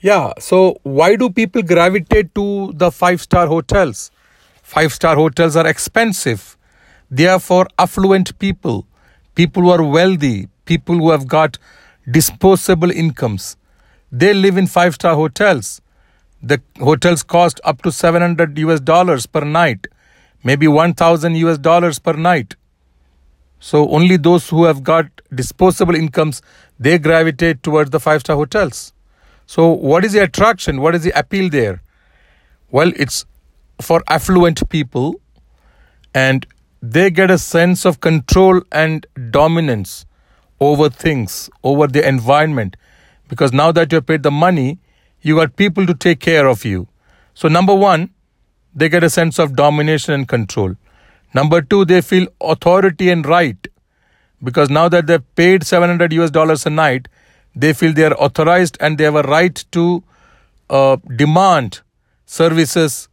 Yeah, so why do people gravitate to the five-star hotels? Five-star hotels are expensive. They are for affluent people, people who are wealthy, people who have got disposable incomes. They live in five-star hotels. The hotels cost up to $700 per night, maybe $1,000 per night. So only those who have got disposable incomes, they gravitate towards the five-star hotels. So what is the attraction? What is the appeal there? Well, it's for affluent people, and they get a sense of control and dominance over things, over the environment. Because now that you have paid the money, you got people to take care of you. So number one, they get a sense of domination and control. Number two, they feel authority and right. Because now that they've paid $700 a night, they feel they are authorized and they have a right to demand services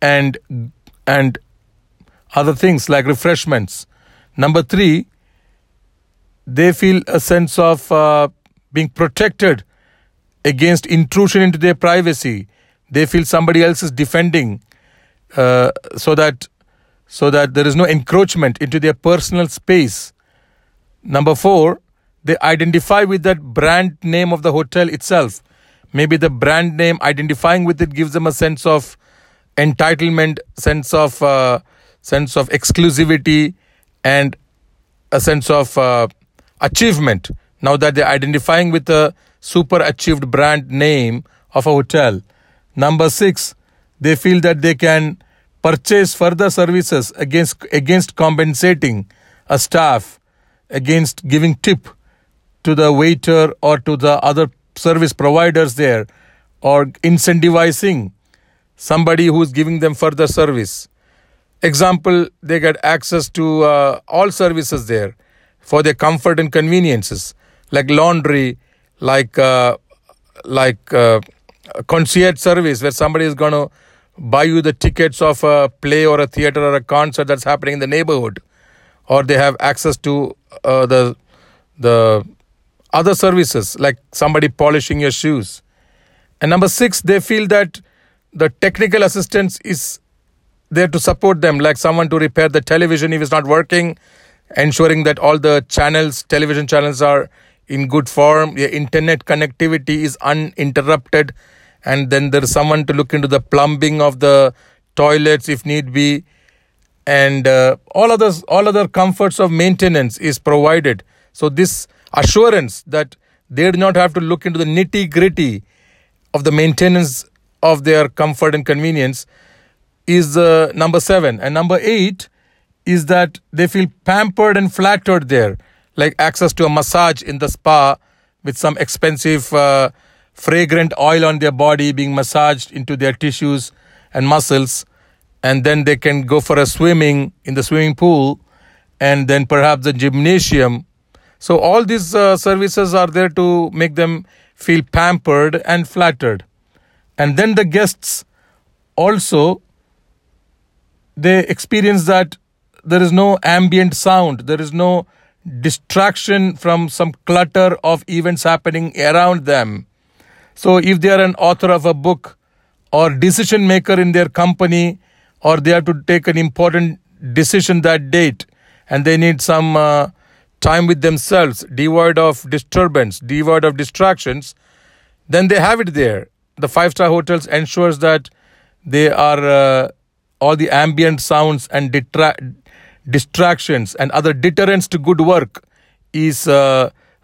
and other things like refreshments. Number three, they feel a sense of being protected against intrusion into their privacy. They feel somebody else is defending so that there is no encroachment into their personal space. Number four, they identify with that brand name of the hotel itself. Maybe the brand name, identifying with it, gives them a sense of entitlement, sense of exclusivity, and a sense of achievement. Now that they're identifying with a super achieved brand name of a hotel. Number six, they feel that they can purchase further services against compensating a staff, against giving tip to the waiter or to the other service providers there, or incentivizing somebody who's giving them further service. Example, they get access to all services there for their comfort and conveniences, like laundry, like concierge service, where somebody is going to buy you the tickets of a play or a theater or a concert that's happening in the neighborhood. Or they have access to the other services, like somebody polishing your shoes. And number six, they feel that the technical assistance is there to support them, like someone to repair the television if it's not working, ensuring that all the channels, television channels, are in good form, your internet connectivity is uninterrupted, and then there's someone to look into the plumbing of the toilets if need be, and all other comforts of maintenance is provided. So this assurance that they do not have to look into the nitty-gritty of the maintenance of their comfort and convenience is number seven. And number eight is that they feel pampered and flattered there, like access to a massage in the spa with some expensive fragrant oil on their body being massaged into their tissues and muscles. And then they can go for a swimming in the swimming pool, and then perhaps the gymnasium. So all these services are there to make them feel pampered and flattered. And then the guests also, they experience that there is no ambient sound. There is no distraction from some clutter of events happening around them. So if they are an author of a book or decision maker in their company, or they have to take an important decision that date, and they need some time with themselves, devoid of disturbance, devoid of distractions, then they have it there. The five-star hotels ensures that they are all the ambient sounds and distractions and other deterrents to good work is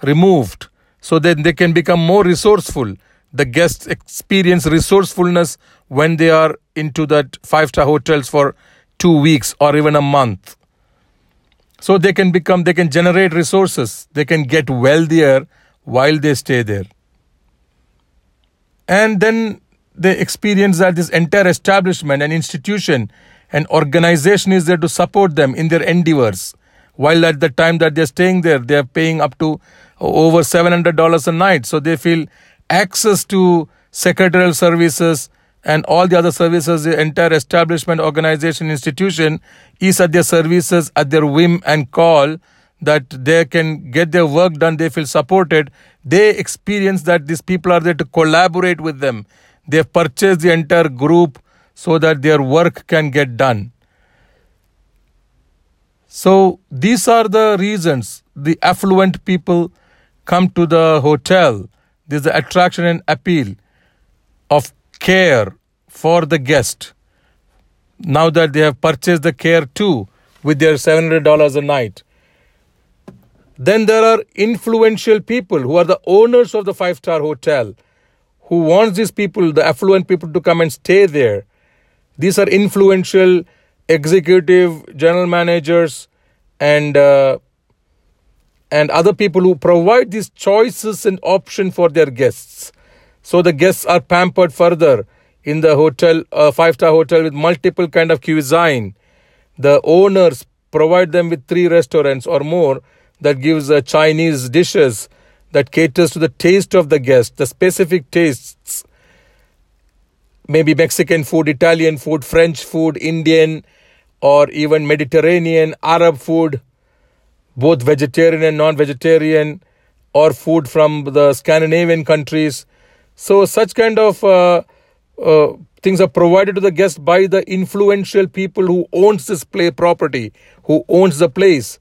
removed. So then they can become more resourceful. The guests experience resourcefulness when they are into that five-star hotels for 2 weeks or even a month. So they can generate resources. They can get wealthier while they stay there. And then they experience that this entire establishment and institution and organization is there to support them in their endeavors. While at the time that they're staying there, they're paying up to over $700 a night. So they feel access to secretarial services and all the other services, the entire establishment, organization, institution is at their services, at their whim and call. that they can get their work done, they feel supported, they experience that these people are there to collaborate with them. They have purchased the entire group so that their work can get done. So these are the reasons the affluent people come to the hotel. There's the attraction and appeal of care for the guest. Now that they have purchased the care too with their $700 a night. Then there are influential people who are the owners of the five-star hotel, who wants these people, the affluent people, to come and stay there. These are influential executive, general managers and other people who provide these choices and options for their guests. So the guests are pampered further in the hotel, five-star hotel with multiple kind of cuisine. The owners provide them with 3 restaurants or more that gives Chinese dishes that caters to the taste of the guest, the specific tastes. Maybe Mexican food, Italian food, French food, Indian, or even Mediterranean, Arab food, both vegetarian and non-vegetarian, or food from the Scandinavian countries. So such kind of things are provided to the guest by the influential people who owns this property, who owns the place,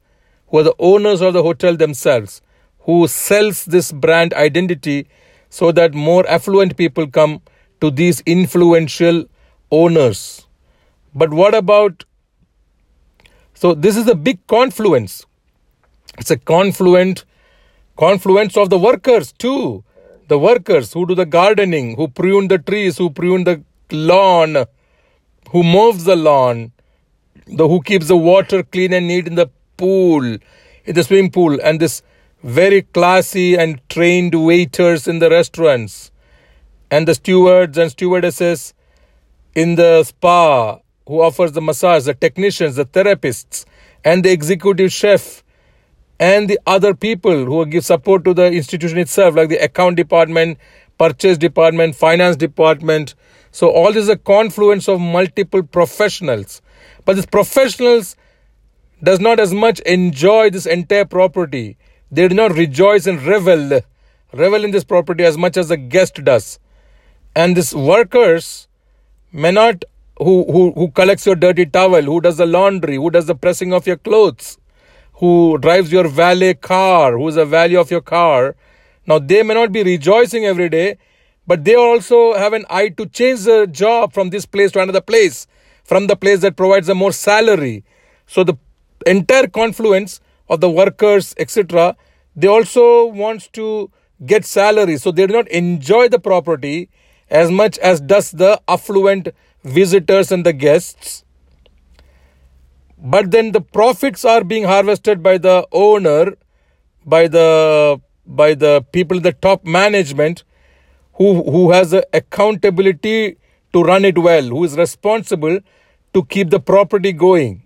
who are the owners of the hotel themselves, who sells this brand identity so that more affluent people come to these influential owners. But what about... So this is a big confluence. It's a confluence of the workers too. The workers who do the gardening, who prune the trees, who prune the lawn, who mows the lawn, who keeps the water clean and neat in the pool, in the swimming pool, and this very classy and trained waiters in the restaurants, and the stewards and stewardesses in the spa who offers the massage, the technicians, the therapists, and the executive chef, and the other people who give support to the institution itself, like the account department, purchase department, finance department. So all this is a confluence of multiple professionals. But these professionals does not as much enjoy this entire property. They do not rejoice and revel in this property as much as the guest does. And these workers may not, who collects your dirty towel, who does the laundry, who does the pressing of your clothes, who drives your valet car, who is the valet of your car. Now, they may not be rejoicing every day, but they also have an eye to change the job from this place to another place, from the place that provides a more salary. So the entire confluence of the workers, etc., they also want to get salary. So they do not enjoy the property as much as does the affluent visitors and the guests. But then the profits are being harvested by the owner, by the people, the top management, who has the accountability to run it well, who is responsible to keep the property going.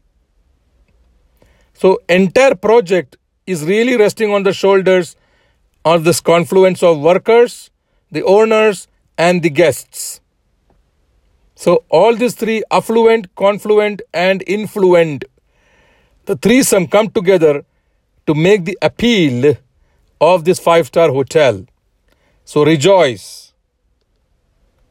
So entire project is really resting on the shoulders of this confluence of workers, the owners, and the guests. So all these three, affluent, confluent, and influent, the threesome come together to make the appeal of this five-star hotel. So rejoice.